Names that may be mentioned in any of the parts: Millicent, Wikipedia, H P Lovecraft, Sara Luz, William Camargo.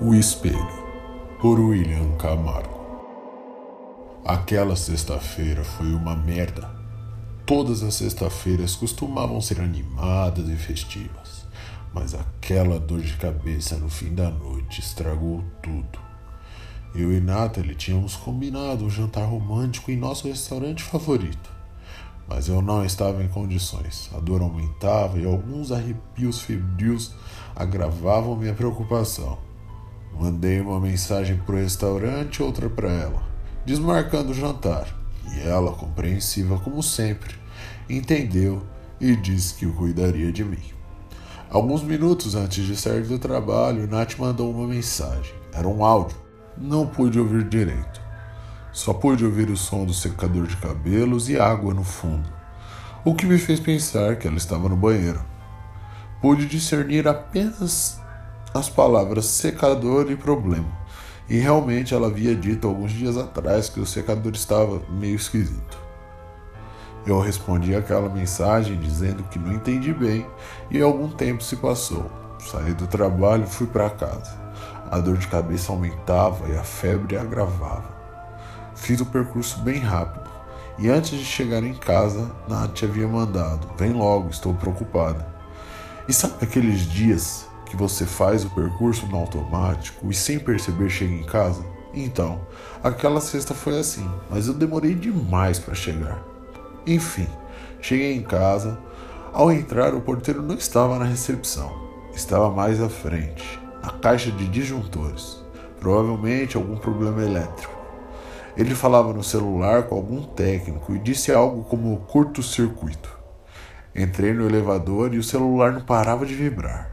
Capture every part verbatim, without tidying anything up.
O Espelho, por William Camargo. Aquela sexta-feira foi uma merda. Todas as sextas-feiras costumavam ser animadas e festivas, mas aquela dor de cabeça no fim da noite estragou tudo. Eu e Natalie tínhamos combinado um jantar romântico em nosso restaurante favorito, mas eu não estava em condições. A dor aumentava e alguns arrepios febris agravavam minha preocupação. Mandei uma mensagem para o restaurante e outra para ela, desmarcando o jantar. E ela, compreensiva como sempre, entendeu e disse que cuidaria de mim. Alguns minutos antes de sair do trabalho, Nath mandou uma mensagem. Era um áudio. Não pude ouvir direito. Só pude ouvir o som do secador de cabelos e água no fundo, o que me fez pensar que ela estava no banheiro. Pude discernir apenas as palavras secador e problema. E realmente ela havia dito alguns dias atrás que o secador estava meio esquisito. Eu respondi aquela mensagem dizendo que não entendi bem e algum tempo se passou. Saí do trabalho e fui para casa. A dor de cabeça aumentava e a febre agravava. Fiz o percurso bem rápido e antes de chegar em casa, Nath havia mandado: "Vem logo, estou preocupada." E sabe aqueles dias que você faz o percurso no automático e sem perceber chega em casa? Então, aquela sexta foi assim, mas eu demorei demais para chegar. Enfim, cheguei em casa. Ao entrar, o porteiro não estava na recepção, estava mais à frente, na caixa de disjuntores, provavelmente algum problema elétrico. Ele falava no celular com algum técnico e disse algo como curto-circuito. Entrei no elevador e o celular não parava de vibrar.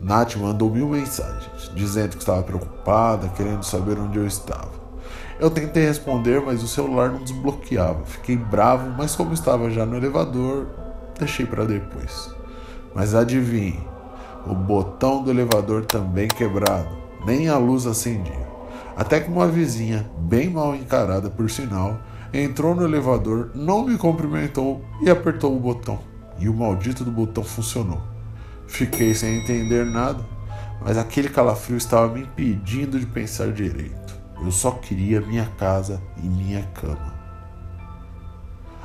Nath mandou mil mensagens, dizendo que estava preocupada, querendo saber onde eu estava. Eu tentei responder, mas o celular não desbloqueava. Fiquei bravo, mas como estava já no elevador, deixei para depois. Mas adivinhe, o botão do elevador também quebrado, nem a luz acendia. Até que uma vizinha, bem mal encarada por sinal, entrou no elevador, não me cumprimentou e apertou o botão. E o maldito do botão funcionou. Fiquei sem entender nada, mas aquele calafrio estava me impedindo de pensar direito. Eu só queria minha casa e minha cama.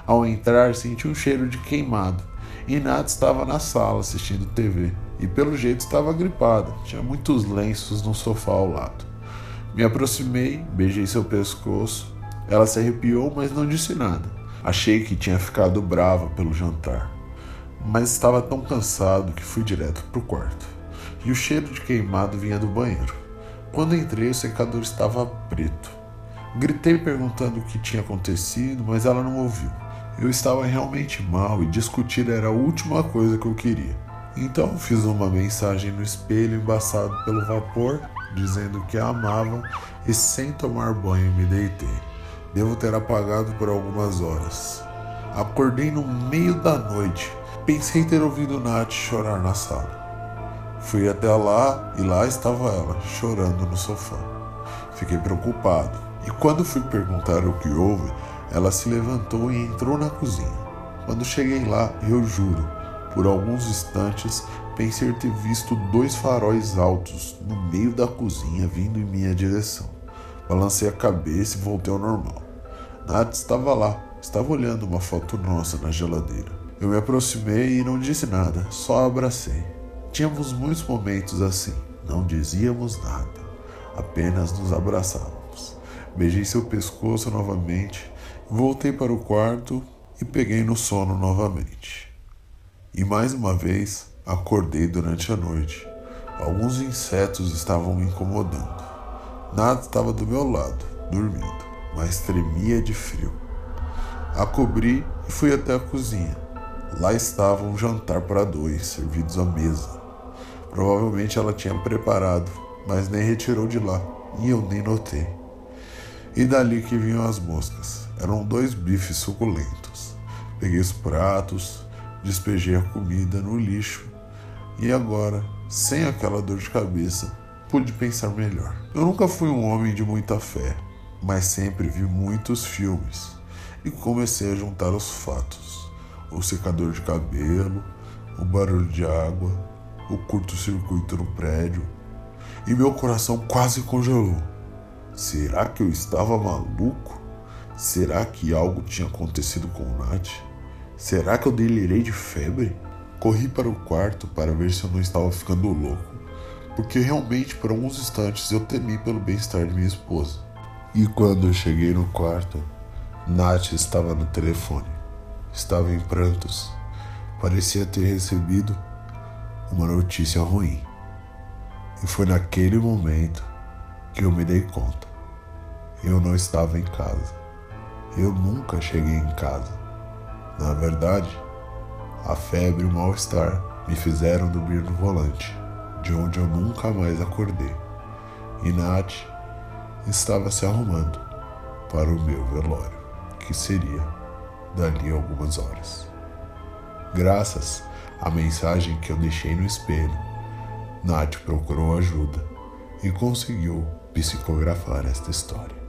Ao entrar, senti um cheiro de queimado e Nath estava na sala assistindo tê vê e pelo jeito estava gripada. Tinha muitos lenços no sofá ao lado. Me aproximei, beijei seu pescoço. Ela se arrepiou, mas não disse nada. Achei que tinha ficado brava pelo jantar, mas estava tão cansado que fui direto para o quarto. E o cheiro de queimado vinha do banheiro. Quando entrei, o secador estava preto. Gritei perguntando o que tinha acontecido, mas ela não ouviu. Eu estava realmente mal e discutir era a última coisa que eu queria. Então fiz uma mensagem no espelho embaçado pelo vapor, dizendo que a amava, e sem tomar banho me deitei. Devo ter apagado por algumas horas. Acordei no meio da noite. Pensei ter ouvido Nath chorar na sala. Fui até lá e lá estava ela, chorando no sofá. Fiquei preocupado e quando fui perguntar o que houve, ela se levantou e entrou na cozinha. Quando cheguei lá, eu juro, por alguns instantes, pensei ter visto dois faróis altos no meio da cozinha vindo em minha direção. Balancei a cabeça e voltei ao normal. Nath estava lá, estava olhando uma foto nossa na geladeira. Eu me aproximei e não disse nada, só abracei. Tínhamos muitos momentos assim, não dizíamos nada, apenas nos abraçávamos. Beijei seu pescoço novamente, voltei para o quarto e peguei no sono novamente. E mais uma vez, acordei durante a noite. Alguns insetos estavam me incomodando. Nada estava do meu lado, dormindo, mas tremia de frio. A cobri e fui até a cozinha. Lá estava um jantar para dois, servidos à mesa. Provavelmente ela tinha preparado, mas nem retirou de lá, e eu nem notei. E dali que vinham as moscas. Eram dois bifes suculentos. Peguei os pratos, despejei a comida no lixo, e agora, sem aquela dor de cabeça, pude pensar melhor. Eu nunca fui um homem de muita fé, mas sempre vi muitos filmes, e comecei a juntar os fatos. O secador de cabelo, o barulho de água, o curto-circuito no prédio. e meu coração quase congelou. Será que eu estava maluco? Será que algo tinha acontecido com o Nat? Será que eu delirei de febre? Corri para o quarto para ver se eu não estava ficando louco, porque realmente por alguns instantes eu temi pelo bem-estar de minha esposa. E quando eu cheguei no quarto, Nath estava no telefone. Estava em prantos. Parecia ter recebido uma notícia ruim. E foi naquele momento que eu me dei conta. Eu não estava em casa. Eu nunca cheguei em casa. Na verdade, a febre e o mal-estar me fizeram dormir no volante, de onde eu nunca mais acordei. E Nath estava se arrumando para o meu velório, que seria dali a algumas horas. Graças à mensagem que eu deixei no espelho, Nath procurou ajuda e conseguiu psicografar esta história.